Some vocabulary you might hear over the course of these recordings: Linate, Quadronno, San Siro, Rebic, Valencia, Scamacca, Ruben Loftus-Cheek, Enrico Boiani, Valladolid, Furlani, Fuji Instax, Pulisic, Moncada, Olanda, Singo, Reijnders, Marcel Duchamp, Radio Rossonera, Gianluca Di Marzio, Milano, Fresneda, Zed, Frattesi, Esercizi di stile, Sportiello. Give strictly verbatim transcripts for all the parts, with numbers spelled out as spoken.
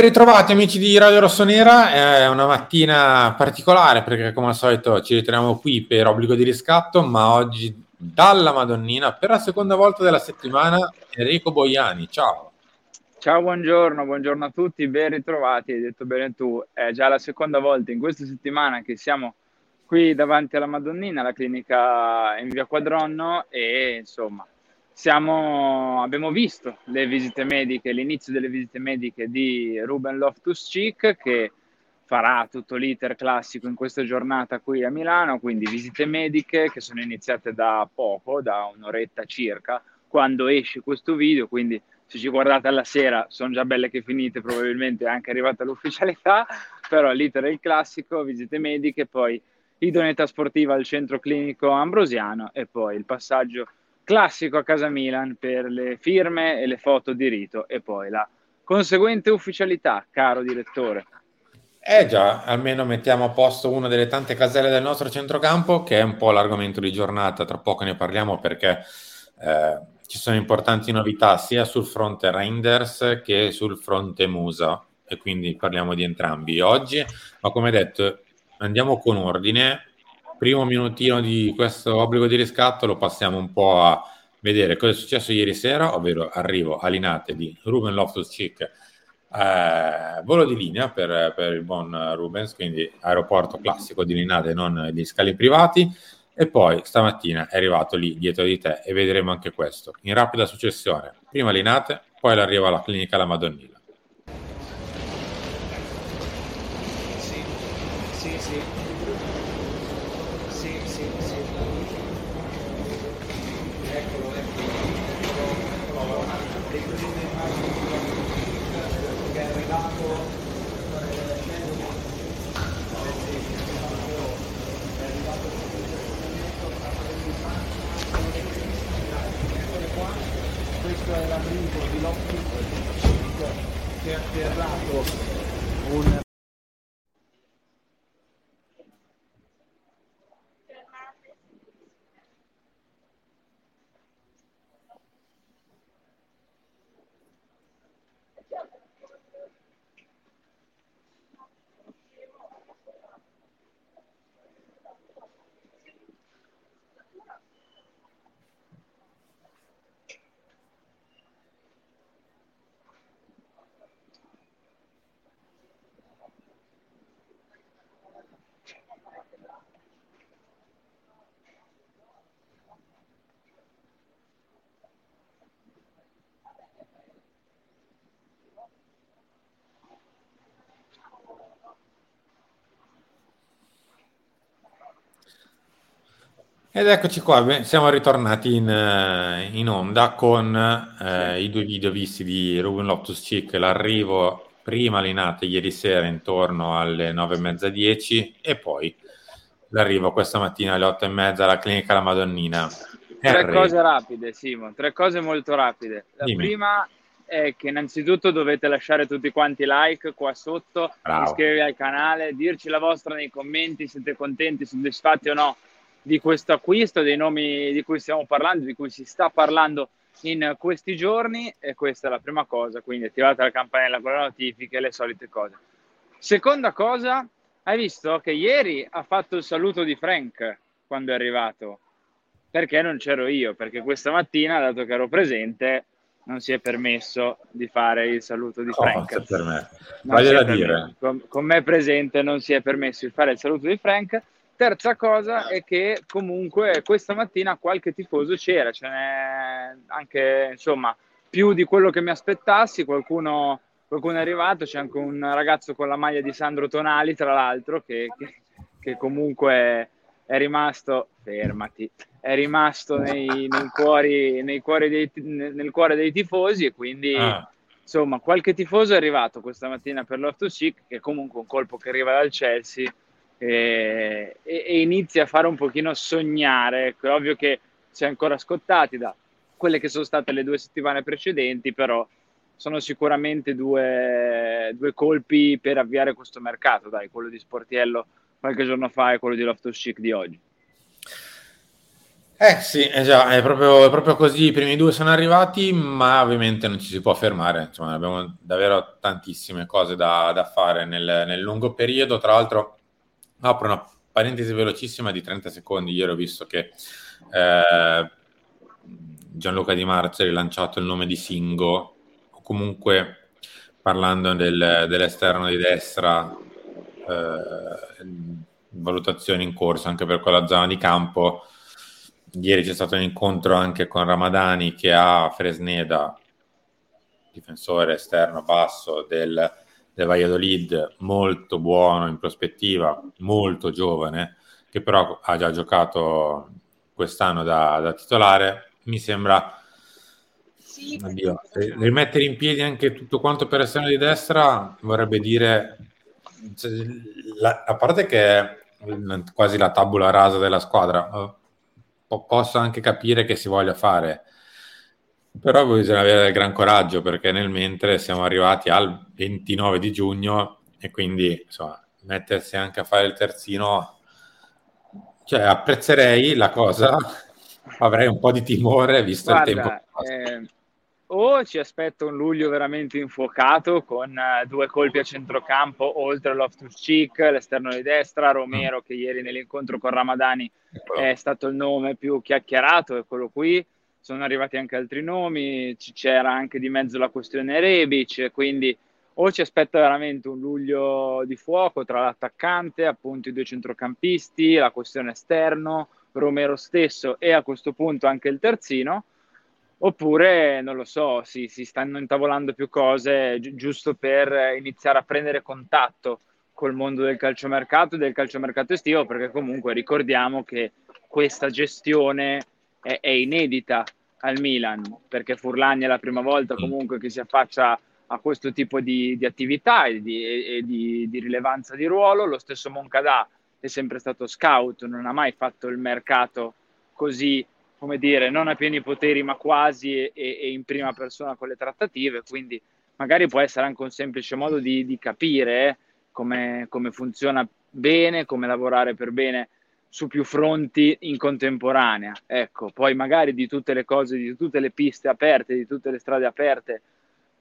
Ben ritrovati amici di Radio Rossonera, è una mattina particolare perché come al solito ci ritroviamo qui per obbligo di riscatto, ma oggi dalla Madonnina per la seconda volta della settimana Enrico Boiani, ciao. Ciao, buongiorno, buongiorno a tutti, ben ritrovati, hai detto bene tu, è già la seconda volta in questa settimana che siamo qui davanti alla Madonnina, alla clinica in via Quadronno e insomma Siamo, abbiamo visto le visite mediche, l'inizio delle visite mediche di Ruben Loftus-Cheek che farà tutto l'iter classico in questa giornata qui a Milano, quindi visite mediche che sono iniziate da poco, da un'oretta circa, quando esce questo video, quindi se ci guardate alla sera sono già belle che finite, probabilmente è anche arrivata l'ufficialità, però l'iter è il classico, visite mediche, poi idoneità sportiva al centro clinico ambrosiano e poi il passaggio classico a casa Milan per le firme e le foto di rito e poi la conseguente ufficialità, caro direttore. Eh già, almeno mettiamo a posto una delle tante caselle del nostro centrocampo che è un po' l'argomento di giornata, tra poco ne parliamo perché eh, ci sono importanti novità sia sul fronte Reijnders che sul fronte Musa e quindi parliamo di entrambi oggi, ma come detto andiamo con ordine. Primo minutino di questo obbligo di riscatto lo passiamo un po' a vedere cosa è successo ieri sera, ovvero arrivo a Linate di Ruben Loftus-Cheek, eh, volo di linea per, per il buon Rubens, quindi aeroporto classico di Linate, non gli scali privati, e poi stamattina è arrivato lì dietro di te e vedremo anche questo, in rapida successione, prima Linate, poi l'arrivo alla clinica La Madonnina. Ed eccoci qua, siamo ritornati in, in onda con eh, i due video visti di Ruben Loftus-Cheek, l'arrivo prima Linate ieri sera intorno alle nove e mezza dieci e poi l'arrivo questa mattina alle otto e mezza alla clinica La Madonnina. Tre Harry. Cose rapide, Simon, tre cose molto rapide. La Dimmi. Prima è che innanzitutto dovete lasciare tutti quanti like qua sotto, Bravo. Iscrivervi al canale, dirci la vostra nei commenti, siete contenti, soddisfatti o no di questo acquisto, dei nomi di cui stiamo parlando, di cui si sta parlando in questi giorni e questa è la prima cosa, quindi attivate la campanella con le notifiche e le solite cose. Seconda cosa, hai visto che ieri ha fatto il saluto di Frank quando è arrivato, perché non c'ero io, perché questa mattina, dato che ero presente, non si è permesso di fare il saluto di Frank. Oh, per me. Vagliela dire. Con, con me presente non si è permesso di fare il saluto di Frank. Terza cosa è che comunque questa mattina qualche tifoso c'era, ce n'è anche insomma più di quello che mi aspettassi, qualcuno, qualcuno è arrivato, c'è anche un ragazzo con la maglia di Sandro Tonali tra l'altro che, che, che comunque è rimasto, fermati, è rimasto nei, nei cuori, nei cuori dei, nel cuore dei tifosi e quindi ah. insomma qualche tifoso è arrivato questa mattina per Loftus-Cheek che è comunque un colpo che arriva dal Chelsea. E, e inizia a fare un pochino sognare, è ovvio che si è ancora scottati da quelle che sono state le due settimane precedenti, però sono sicuramente due, due colpi per avviare questo mercato, dai, quello di Sportiello qualche giorno fa e quello di Loftus-Cheek di oggi. Eh sì, esatto, è proprio, è proprio così. I primi due sono arrivati, ma ovviamente non ci si può fermare. Insomma, abbiamo davvero tantissime cose da, da fare nel, nel lungo periodo. Tra l'altro, apro una parentesi velocissima di trenta secondi. Ieri ho visto che eh, Gianluca Di Marzio ha rilanciato il nome di Singo, comunque parlando del, dell'esterno di destra, eh, valutazioni in corso anche per quella zona di campo. Ieri c'è stato un incontro anche con Ramadani, che ha Fresneda, difensore esterno basso del, del Valladolid, molto buono in prospettiva, molto giovane, che però ha già giocato quest'anno da, da titolare. Mi sembra, sì, oddio, rimettere in piedi anche tutto quanto per esterno di destra vorrebbe dire, cioè, la, a parte che è quasi la tabula rasa della squadra, posso anche capire che si voglia fare, però bisogna avere del gran coraggio, perché nel mentre siamo arrivati al ventinove di giugno e quindi, insomma, mettersi anche a fare il terzino, cioè, apprezzerei la cosa, avrei un po' di timore visto, guarda, il tempo che eh, o ci aspetto un luglio veramente infuocato con uh, due colpi a centrocampo oltre a Loftus-Cheek, l'esterno di destra, Romero, mm. che ieri nell'incontro con Ramadani è stato il nome più chiacchierato, è quello qui. Sono arrivati anche altri nomi, c- c'era anche di mezzo la questione Rebic, quindi o ci aspetta veramente un luglio di fuoco tra l'attaccante, appunto i due centrocampisti, la questione esterno, Romero stesso e a questo punto anche il terzino, oppure non lo so, si, si stanno intavolando più cose gi- giusto per iniziare a prendere contatto col mondo del calciomercato e del calciomercato estivo, perché comunque ricordiamo che questa gestione è, è inedita al Milan, perché Furlani è la prima volta comunque che si affaccia a questo tipo di, di attività e, di, e di, di rilevanza di ruolo. Lo stesso Moncada è sempre stato scout, non ha mai fatto il mercato così, come dire, non a pieni poteri ma quasi, e, e in prima persona con le trattative, quindi magari può essere anche un semplice modo di, di capire eh, Come, come funziona bene, come lavorare per bene su più fronti in contemporanea. Ecco, poi magari di tutte le cose, di tutte le piste aperte, di tutte le strade aperte,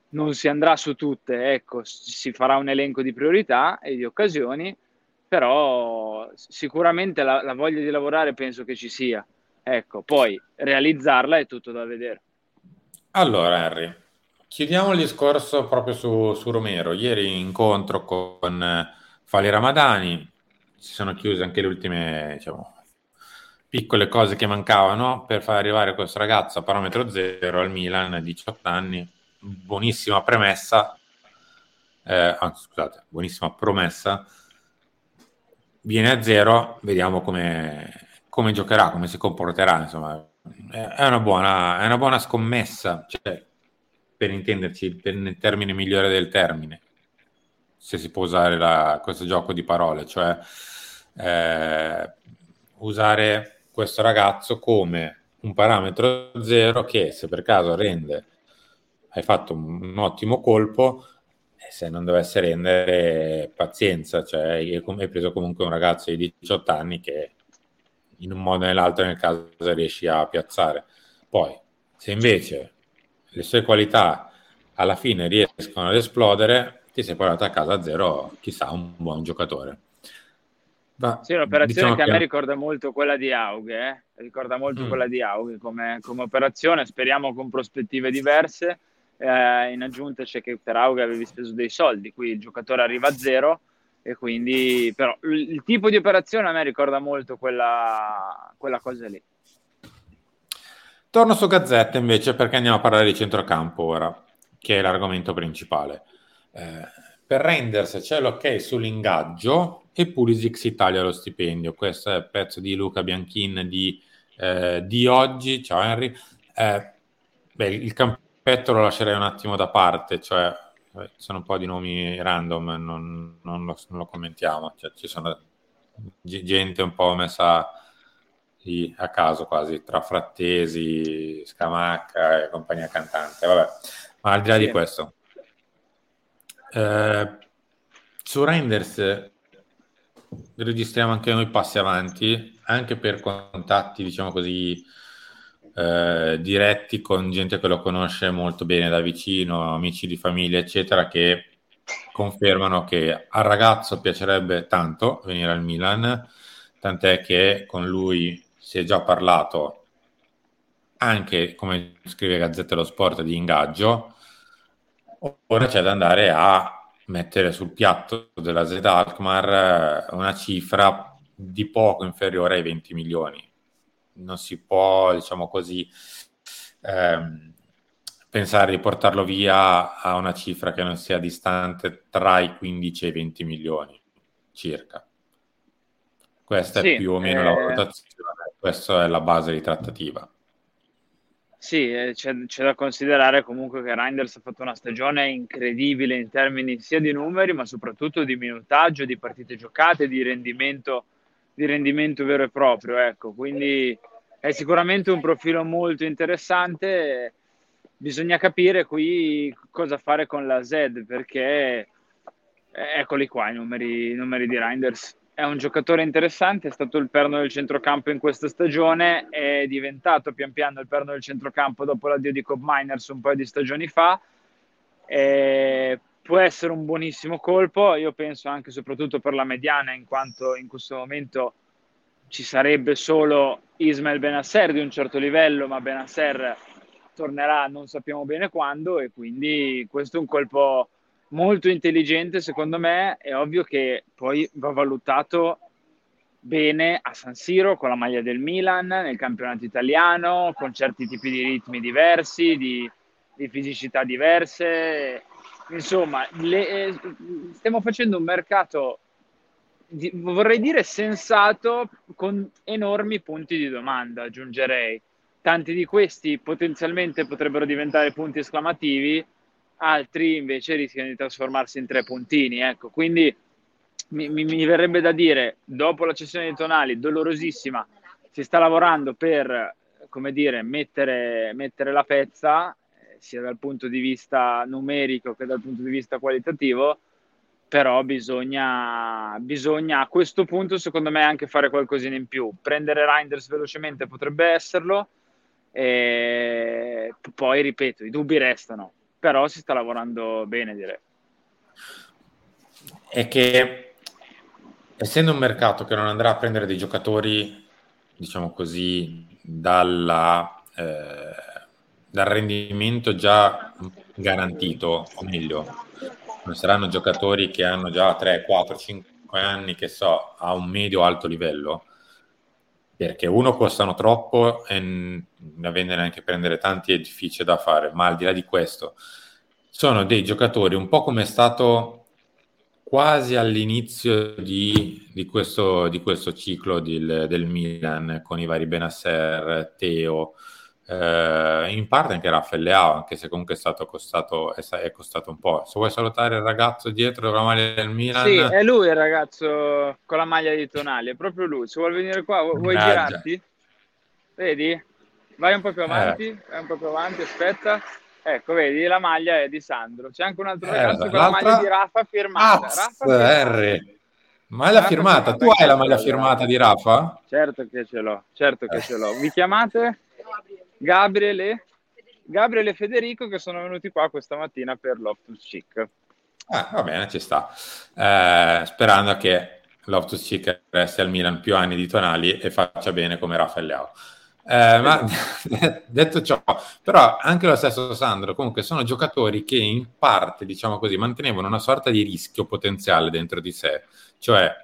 non si andrà su tutte, ecco, si farà un elenco di priorità e di occasioni, però sicuramente la, la voglia di lavorare penso che ci sia. Ecco, poi realizzarla è tutto da vedere. Allora, Henry, chiudiamo il discorso proprio su, su Romero. Ieri incontro con Fali Ramadani, si sono chiuse anche le ultime, diciamo, piccole cose che mancavano per far arrivare questo ragazzo a parametro zero al Milan, diciotto anni, buonissima premessa, eh, anzi, scusate, buonissima promessa, viene a zero, vediamo come, come giocherà, come si comporterà, insomma, è una buona, è una buona scommessa, cioè, per intenderci, nel termine migliore del termine, se si può usare la, questo gioco di parole, cioè eh, usare questo ragazzo come un parametro zero che, se per caso rende, hai fatto un, un ottimo colpo, e se non dovesse rendere, pazienza, cioè hai preso comunque un ragazzo di diciotto anni che in un modo o nell'altro nel caso riesci a piazzare. Poi, se invece le sue qualità alla fine riescono ad esplodere, ti sei portato a casa a zero, chissà, un buon giocatore. Ma, sì, un'operazione, diciamo, che a me ricorda molto quella di Auge, eh? ricorda molto mm. quella di Auge come, come operazione, speriamo con prospettive diverse, eh, in aggiunta c'è che per Auge avevi speso dei soldi, qui il giocatore arriva a zero, e quindi però il, il tipo di operazione a me ricorda molto quella, quella cosa lì. Torno su Gazzetta invece, perché andiamo a parlare di centrocampo ora, che è l'argomento principale. Eh, per Reijnders c'è l'ok sull'ingaggio e Pulisic si taglia lo stipendio. Questo è il pezzo di Luca Bianchin di, eh, di oggi. Ciao Henry. Eh, beh, il campetto lo lascerei un attimo da parte, cioè sono un po' di nomi random, non, non, lo, non lo commentiamo. Cioè, ci sono gente un po' messa a caso quasi, tra Frattesi, Scamacca e compagnia cantante, vabbè, ma al di là di questo, eh, su Reijnders registriamo anche noi passi avanti, anche per contatti, diciamo così, eh, diretti con gente che lo conosce molto bene da vicino, amici di famiglia, eccetera, che confermano che al ragazzo piacerebbe tanto venire al Milan, tant'è che con lui si è già parlato anche, come scrive Gazzetta dello Sport, di ingaggio. Ora c'è da andare a mettere sul piatto della Zed Alkmaar una cifra di poco inferiore ai venti milioni. Non si può, diciamo così, ehm, pensare di portarlo via a una cifra che non sia distante tra i quindici e i venti milioni circa. Questa sì, è più o meno eh... la valutazione, questa è la base di trattativa. Sì, c'è, c'è da considerare comunque che Reijnders ha fatto una stagione incredibile in termini sia di numeri ma soprattutto di minutaggio, di partite giocate, di rendimento, di rendimento vero e proprio, ecco. Quindi è sicuramente un profilo molto interessante. Bisogna capire qui cosa fare con la Zed, perché eccoli qua i numeri, i numeri di Reijnders. È un giocatore interessante, è stato il perno del centrocampo in questa stagione, è diventato pian piano il perno del centrocampo dopo l'addio di Cobb Miners un paio di stagioni fa, e può essere un buonissimo colpo, io penso anche soprattutto per la mediana, in quanto in questo momento ci sarebbe solo Ismael Bennacer di un certo livello, ma Bennacer tornerà non sappiamo bene quando, e quindi questo è un colpo molto intelligente secondo me. È ovvio che poi va valutato bene a San Siro con la maglia del Milan, nel campionato italiano, con certi tipi di ritmi diversi, di, di fisicità diverse, insomma le, eh, stiamo facendo un mercato di, vorrei dire sensato, con enormi punti di domanda aggiungerei. Tanti di questi potenzialmente potrebbero diventare punti esclamativi, altri invece rischiano di trasformarsi in tre puntini, ecco. Quindi mi, mi, mi verrebbe da dire, dopo la cessione di Tonali, dolorosissima, si sta lavorando per, come dire, mettere, mettere la pezza, eh, sia dal punto di vista numerico che dal punto di vista qualitativo, però bisogna, bisogna a questo punto secondo me anche fare qualcosina in più. Prendere Reijnders velocemente potrebbe esserlo, e poi ripeto, i dubbi restano, però si sta lavorando bene, direi. È che essendo un mercato che non andrà a prendere dei giocatori, diciamo così, dalla, eh, dal rendimento già garantito, o meglio, non saranno giocatori che hanno già tre, quattro, cinque anni, che so, a un medio-alto livello, perché uno costano troppo e da vendere anche prendere tanti è difficile da fare, ma al di là di questo sono dei giocatori un po' come è stato quasi all'inizio di, di, questo, di questo ciclo del, del Milan con i vari Bennacer, Teo, eh, in parte anche Rafael Leao, anche se comunque è stato costato, è, è costato un po'. Se vuoi salutare il ragazzo dietro con la maglia del Milan, sì, è lui il ragazzo con la maglia di Tonali, è proprio lui. Se vuol venire qua, vu- vuoi Naggia. girarti? Vedi? Vai un po' più avanti, eh. vai un po' più avanti, aspetta. Ecco, vedi, la maglia è di Sandro. C'è anche un altro eh, ragazzo l'altra... con la maglia di Rafa firmata. Azz, Rafa firmata. Ma è la firmata, tu hai la maglia firmata di Rafa? Certo che ce l'ho, certo che eh. ce l'ho. Vi chiamate? Gabriele Gabriele e Federico, che sono venuti qua questa mattina per Loftus-Cheek. Ah, va bene, ci sta, eh, sperando che Loftus-Cheek resti al Milan più anni di Tonali e faccia bene come Rafael Leao, eh, ma detto ciò, però anche lo stesso Sandro, comunque sono giocatori che in parte, diciamo così, mantenevano una sorta di rischio potenziale dentro di sé, cioè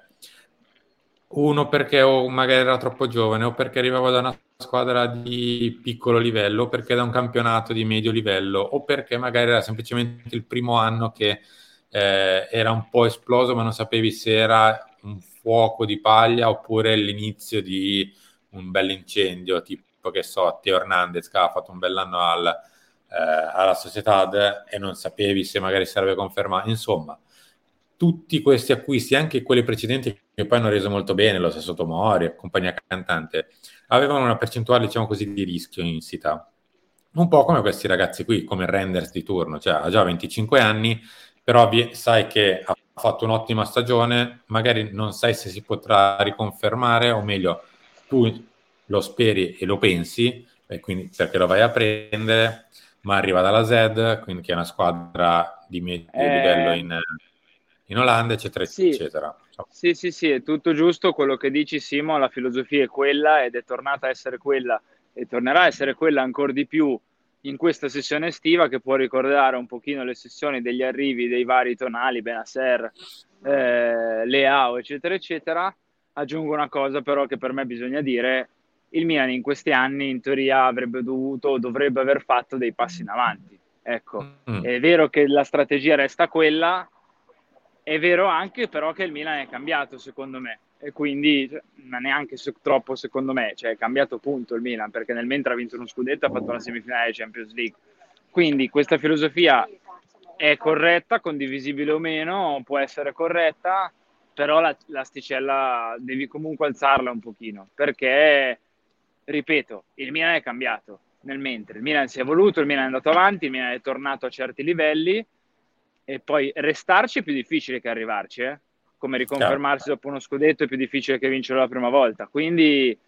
uno perché o magari era troppo giovane, o perché arrivava da una squadra di piccolo livello, o perché da un campionato di medio livello, o perché magari era semplicemente il primo anno che eh, era un po' esploso, ma non sapevi se era un fuoco di paglia oppure l'inizio di un bell'incendio, tipo, che so, Teo Hernandez, che ha fatto un bell'anno al, eh, alla Sociedad e non sapevi se magari sarebbe confermato. Insomma, tutti questi acquisti, anche quelli precedenti che poi hanno reso molto bene, lo stesso Tomori e compagnia cantante, avevano una percentuale, diciamo così, di rischio insita, un po' come questi ragazzi qui, come Reijnders di turno, cioè ha già venticinque anni, però sai che ha ha fatto un'ottima stagione, magari non sai se si potrà riconfermare, o meglio, tu lo speri e lo pensi, e quindi perché lo vai a prendere, ma arriva dalla Zed, quindi che è una squadra di medio eh... livello in, in Olanda, eccetera, sì. eccetera. Sì, sì, sì, è tutto giusto quello che dici, Simo, la filosofia è quella ed è tornata a essere quella e tornerà a essere quella ancora di più in questa sessione estiva, che può ricordare un pochino le sessioni degli arrivi dei vari Tonali, Bennacer, eh, Leao, eccetera, eccetera. Aggiungo una cosa però che per me bisogna dire, il Milan in questi anni in teoria avrebbe dovuto, dovrebbe aver fatto dei passi in avanti. Ecco, mm. è vero che la strategia resta quella, è vero anche però che il Milan è cambiato, secondo me, e quindi ma neanche so, troppo secondo me, cioè è cambiato punto il Milan, perché nel mentre ha vinto uno scudetto ha fatto la semifinale di Champions League, quindi questa filosofia è corretta, condivisibile o meno, può essere corretta, però la, l'asticella devi comunque alzarla un pochino, perché ripeto, il Milan è cambiato nel mentre, il Milan si è evoluto, il Milan è andato avanti, il Milan è tornato a certi livelli, e poi restarci è più difficile che arrivarci, eh? Come riconfermarsi dopo uno scudetto è più difficile che vincerlo la prima volta, quindi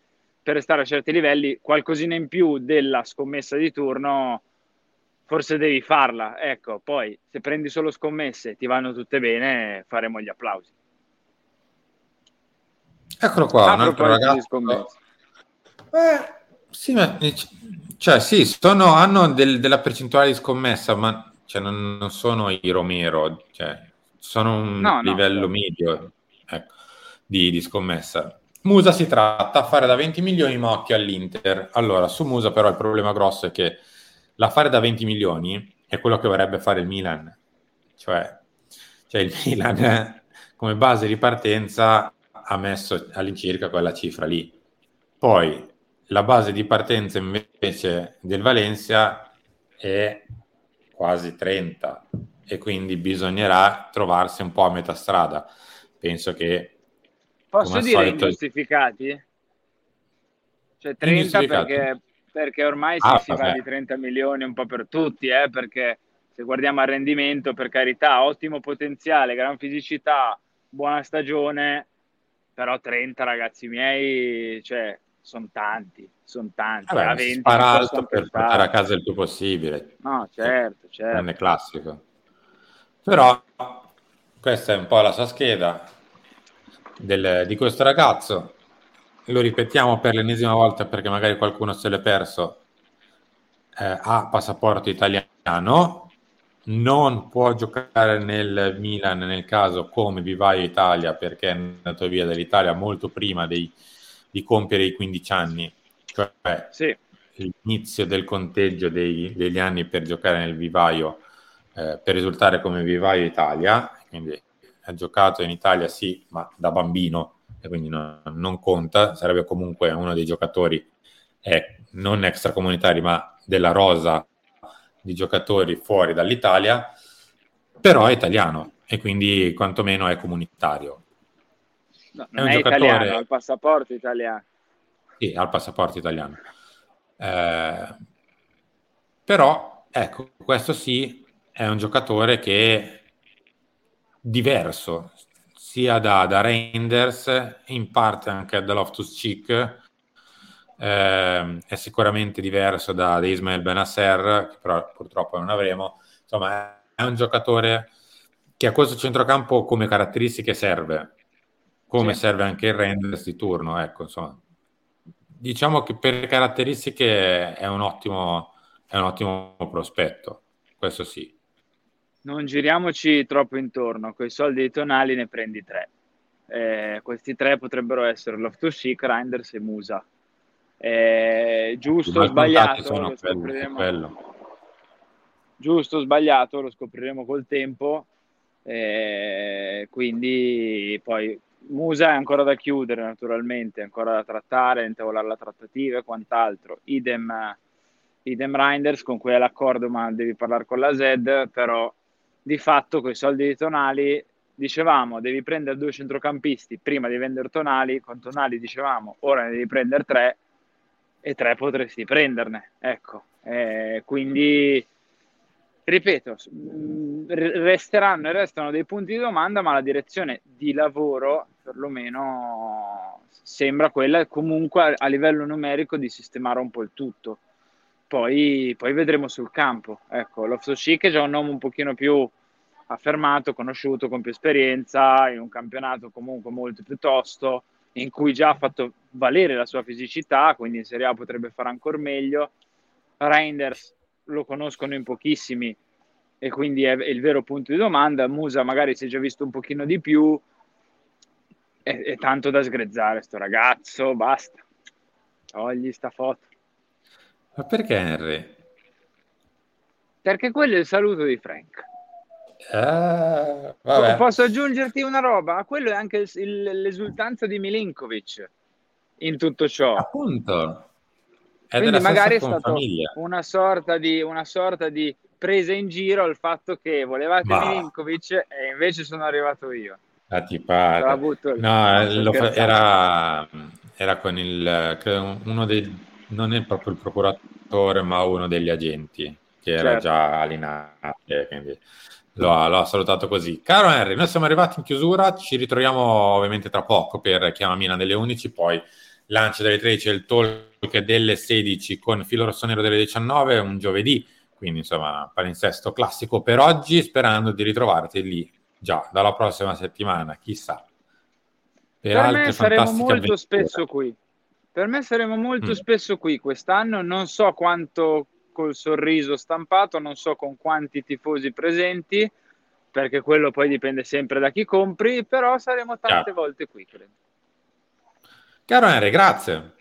per restare a certi livelli qualcosina in più della scommessa di turno forse devi farla, ecco. Poi se prendi solo scommesse, ti vanno tutte bene, faremo gli applausi. Eccolo qua, ah, un altro ragazzo. Eh, sì, ma, cioè sì, sono, hanno del, della percentuale di scommessa, ma cioè non, non sono i Romero, cioè sono un no, livello no. medio, ecco, di, di scommessa. Musa si tratta a fare da venti milioni, ma occhio all'Inter. Allora, su Musa però il problema grosso è che la fare da venti milioni è quello che vorrebbe fare il Milan, cioè, cioè il Milan eh, come base di partenza ha messo all'incirca quella cifra lì. Poi la base di partenza invece del Valencia è quasi trenta, e quindi bisognerà trovarsi un po' a metà strada. Penso che posso dire solito... ingiustificati? Cioè trenta ingiustificati. Perché, perché ormai ah, si va di trenta milioni un po' per tutti, eh, perché se guardiamo al rendimento, per carità, ottimo potenziale, gran fisicità, buona stagione, però trenta, ragazzi miei, cioè sono tanti, sono tanti. Vabbè, venti, spara alto per portare a casa il più possibile. No, certo, certo. Non è classico. Però questa è un po' la sua scheda del, di questo ragazzo. Lo ripetiamo per l'ennesima volta, perché magari qualcuno se l'è perso. Eh, ha passaporto italiano, non può giocare nel Milan nel caso come Vivaio Italia, perché è andato via dall'Italia molto prima dei di compiere i quindici anni, cioè sì. l'inizio del conteggio dei, degli anni per giocare nel vivaio, eh, per risultare come vivaio Italia, quindi ha giocato in Italia sì, ma da bambino, e quindi no, non conta, sarebbe comunque uno dei giocatori eh, non extracomunitari, ma della rosa di giocatori fuori dall'Italia, però è italiano e quindi quantomeno è comunitario. No, non è, un è giocatore... italiano, ha il passaporto italiano. Sì, ha il passaporto italiano. Eh, però, ecco, questo sì, è un giocatore che è diverso, sia da, da Reijnders, in parte anche da Loftus-Cheek, eh, è sicuramente diverso da, da Ismael Bennacer, che però purtroppo non avremo. Insomma, è un giocatore che a questo centrocampo come caratteristiche serve. Come sì. serve anche il Reijnders di turno, ecco, insomma. Diciamo che per caratteristiche è un ottimo, è un ottimo prospetto, questo sì. Non giriamoci troppo intorno, coi soldi di Tonali ne prendi tre. Eh, questi tre potrebbero essere Loftus-Cheek, Reijnders e Musa. Eh, giusto o sbagliato? Sono lo quello, scopriremo... quello. Giusto o sbagliato lo scopriremo col tempo, eh, quindi poi... Musa è ancora da chiudere, naturalmente, ancora da trattare, intavolare la trattativa e quant'altro. Idem, idem Reijnders, con cui è l'accordo, ma devi parlare con la Zed. Però di fatto, con i soldi di Tonali, dicevamo, devi prendere due centrocampisti prima di vendere Tonali. Con Tonali dicevamo, ora ne devi prendere tre, e tre potresti prenderne. Ecco, eh, quindi ripeto. Mh, resteranno e restano dei punti di domanda, ma la direzione di lavoro perlomeno sembra quella, comunque a livello numerico, di sistemare un po' il tutto. Poi, poi vedremo sul campo. Ecco, Loftus-Cheek è già un nome un pochino più affermato, conosciuto, con più esperienza, in un campionato comunque molto più tosto, in cui già ha fatto valere la sua fisicità, quindi in Serie A potrebbe fare ancora meglio. Reijnders lo conoscono in pochissimi e quindi è il vero punto di domanda. Musa magari si è già visto un pochino di più, è, è tanto da sgrezzare sto ragazzo, basta, togli sta foto. Ma perché Henry? Perché quello è il saluto di Frank. Ah, vabbè. Posso aggiungerti una roba? Quello è anche il, il, l'esultanza di Milinkovic in tutto ciò, appunto. È quindi magari è stata una sorta di una sorta di presa in giro al fatto che volevate bah. Milinkovic e invece sono arrivato io. Ah, butto, no, lo fa- era era con il credo, uno dei, non è proprio il procuratore, ma uno degli agenti che era certo. già a Linate, quindi L'ho, l'ho salutato così. Caro Henry, noi siamo arrivati in chiusura, ci ritroviamo ovviamente tra poco per Chiama Milan delle undici, poi lancio delle tredici, il talk delle sedici con Filo Rossonero delle diciannove, un giovedì, quindi insomma palinsesto classico per oggi, sperando di ritrovarti lì già dalla prossima settimana, chissà. Per, per me saremo molto avventure. spesso qui, per me saremo molto mm. spesso qui quest'anno, non so quanto col sorriso stampato, non so con quanti tifosi presenti, perché quello poi dipende sempre da chi compri, però saremo tante Ciao. volte qui, credo. Caro Henry, grazie.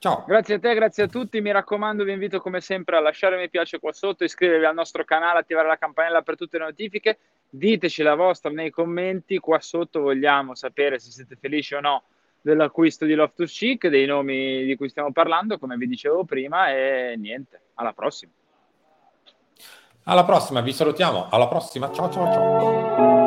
Ciao. Grazie a te, grazie a tutti, mi raccomando, vi invito come sempre a lasciare mi piace qua sotto, iscrivervi al nostro canale, attivare la campanella per tutte le notifiche, diteci la vostra nei commenti, qua sotto vogliamo sapere se siete felici o no dell'acquisto di Loftus-Cheek, dei nomi di cui stiamo parlando, come vi dicevo prima, e niente, alla prossima. Alla prossima, vi salutiamo, alla prossima, ciao ciao ciao.